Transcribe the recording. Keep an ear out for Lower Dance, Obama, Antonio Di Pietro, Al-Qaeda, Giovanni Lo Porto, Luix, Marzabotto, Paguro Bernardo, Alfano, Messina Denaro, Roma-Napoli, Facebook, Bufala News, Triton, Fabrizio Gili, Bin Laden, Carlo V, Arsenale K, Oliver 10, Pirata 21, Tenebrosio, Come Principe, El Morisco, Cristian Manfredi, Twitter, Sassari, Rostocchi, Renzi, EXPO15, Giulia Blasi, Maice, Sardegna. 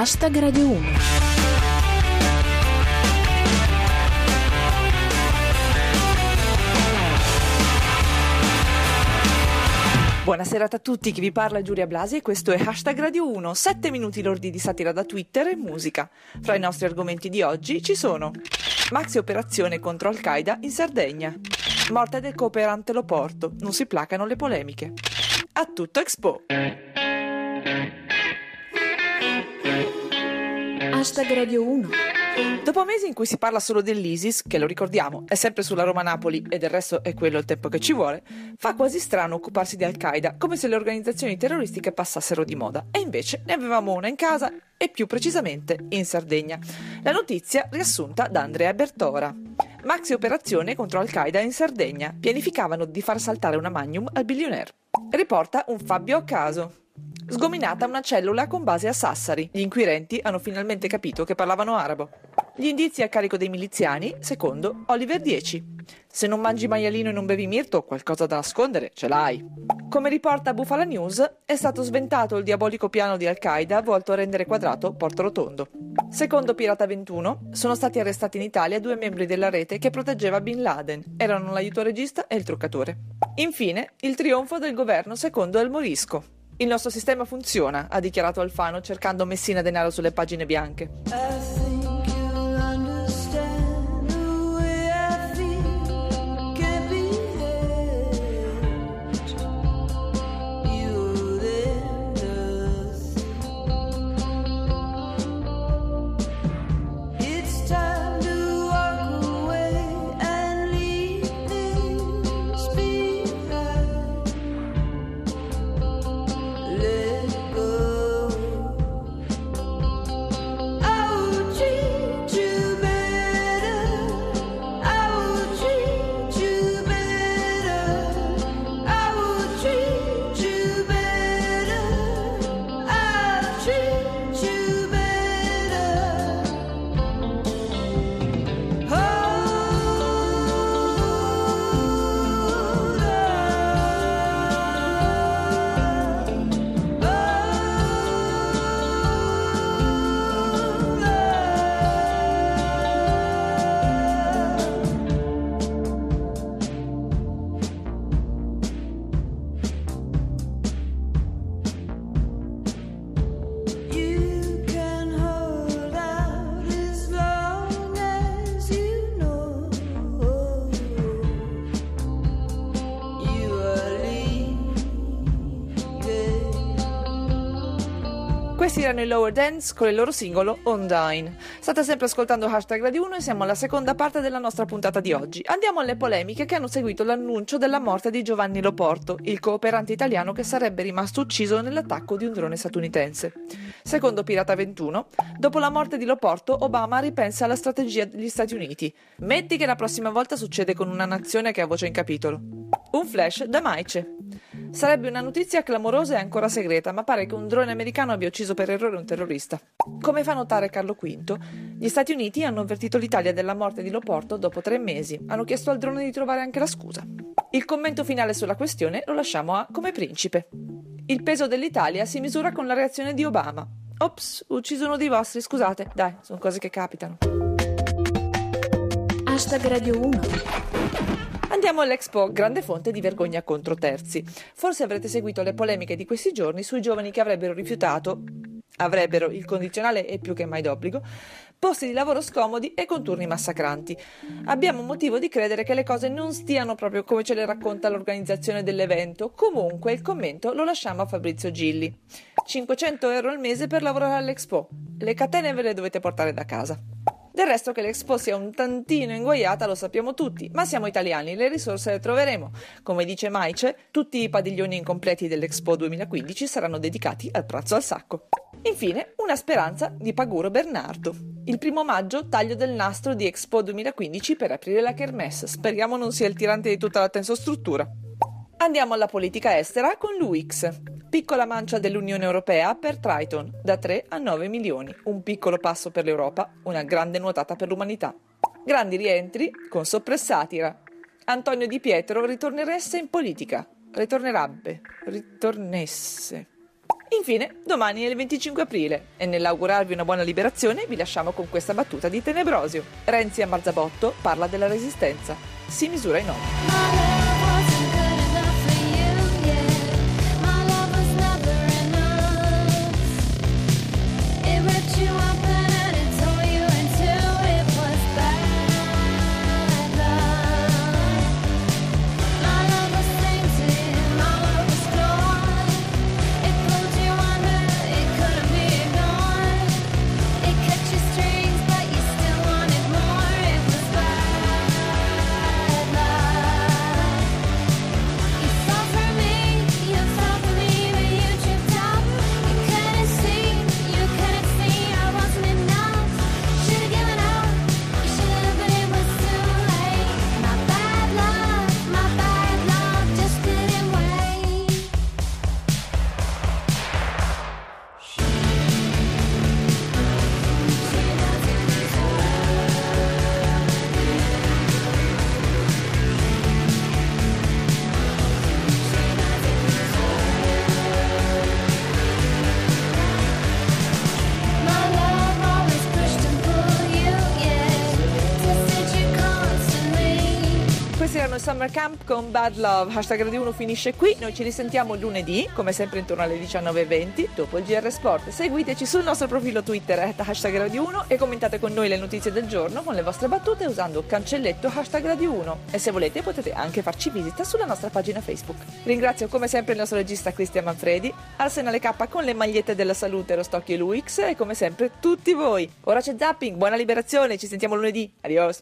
Hashtag Radio 1. Buonasera a tutti, chi vi parla è Giulia Blasi e questo è Hashtag Radio 1, 7 minuti lordi di satira da Twitter e musica. Fra i nostri argomenti di oggi ci sono: maxi operazione contro Al-Qaeda in Sardegna, morte del cooperante Lo Porto, non si placano le polemiche, a tutto Expo. Hashtag Radio 1. Dopo mesi in cui si parla solo dell'ISIS, che lo ricordiamo è sempre sulla Roma-Napoli e del resto è quello il tempo che ci vuole, fa quasi strano occuparsi di Al-Qaeda, come se le organizzazioni terroristiche passassero di moda. E invece ne avevamo una in casa e più precisamente in Sardegna. La notizia riassunta da Andrea Bertora. Maxi operazione contro Al-Qaeda in Sardegna. Pianificavano di far saltare una magnum al billionaire. Riporta un Fabio a caso. Sgominata una cellula con base a Sassari, gli inquirenti hanno finalmente capito che parlavano arabo. Gli indizi a carico dei miliziani, secondo Oliver 10. Se non mangi maialino e non bevi mirto, qualcosa da nascondere ce l'hai. Come riporta Bufala News, è stato sventato il diabolico piano di Al-Qaeda volto a rendere quadrato Porto Rotondo. Secondo Pirata 21, sono stati arrestati in Italia 2 membri della rete che proteggeva Bin Laden. Erano l'aiuto regista e il truccatore. Infine, il trionfo del governo secondo El Morisco. Il nostro sistema funziona, ha dichiarato Alfano cercando Messina Denaro sulle pagine bianche. Questi erano i Lower Dance con il loro singolo Online. State sempre ascoltando Hashtag Radio 1 e siamo alla seconda parte della nostra puntata di oggi. Andiamo alle polemiche che hanno seguito l'annuncio della morte di Giovanni Lo Porto, il cooperante italiano che sarebbe rimasto ucciso nell'attacco di un drone statunitense. Secondo Pirata 21, dopo la morte di Lo Porto, Obama ripensa alla strategia degli Stati Uniti. Metti che la prossima volta succede con una nazione che ha voce in capitolo. Un flash da Maice. Sarebbe una notizia clamorosa e ancora segreta, ma pare che un drone americano abbia ucciso per errore un terrorista. Come fa notare Carlo V, gli Stati Uniti hanno avvertito l'Italia della morte di Lo Porto dopo 3 mesi. Hanno chiesto al drone di trovare anche la scusa. Il commento finale sulla questione lo lasciamo a Come Principe. Il peso dell'Italia si misura con la reazione di Obama. Ops, ucciso uno dei vostri, scusate. Dai, sono cose che capitano. Hashtag Radio 1. Andiamo all'Expo, grande fonte di vergogna contro terzi. Forse avrete seguito le polemiche di questi giorni sui giovani che avrebbero il condizionale e più che mai d'obbligo, posti di lavoro scomodi e contorni massacranti. Abbiamo motivo di credere che le cose non stiano proprio come ce le racconta l'organizzazione dell'evento. Comunque il commento lo lasciamo a Fabrizio Gili. 500 euro al mese per lavorare all'Expo. Le catene ve le dovete portare da casa. Del resto che l'Expo sia un tantino inguaiata lo sappiamo tutti, ma siamo italiani, le risorse le troveremo. Come dice Maice, tutti i padiglioni incompleti dell'Expo 2015 saranno dedicati al pranzo al sacco. Infine, una speranza di Paguro Bernardo. Il 1 maggio, taglio del nastro di Expo 2015 per aprire la kermesse. Speriamo non sia il tirante di tutta la tensostruttura. Andiamo alla politica estera con Luix. Piccola mancia dell'Unione Europea per Triton, da 3 a 9 milioni. Un piccolo passo per l'Europa, una grande nuotata per l'umanità. Grandi rientri con soppressatira. Antonio Di Pietro ritornerebbe in politica. Infine, domani è il 25 aprile e nell'augurarvi una buona liberazione vi lasciamo con questa battuta di Tenebrosio. Renzi a Marzabotto parla della resistenza, si misura in oro. Summer Camp con Bad Love, hashtag Radio 1 finisce qui, noi ci risentiamo lunedì come sempre intorno alle 19.20 dopo il GR Sport. Seguiteci sul nostro profilo Twitter #Radio1 e commentate con noi le notizie del giorno con le vostre battute usando cancelletto #Radio1 e se volete potete anche farci visita sulla nostra pagina Facebook. Ringrazio come sempre il nostro regista Cristian Manfredi, Arsenale K con le magliette della salute Rostocchi e Luix e come sempre tutti voi. Ora c'è zapping, buona liberazione, ci sentiamo lunedì, adios.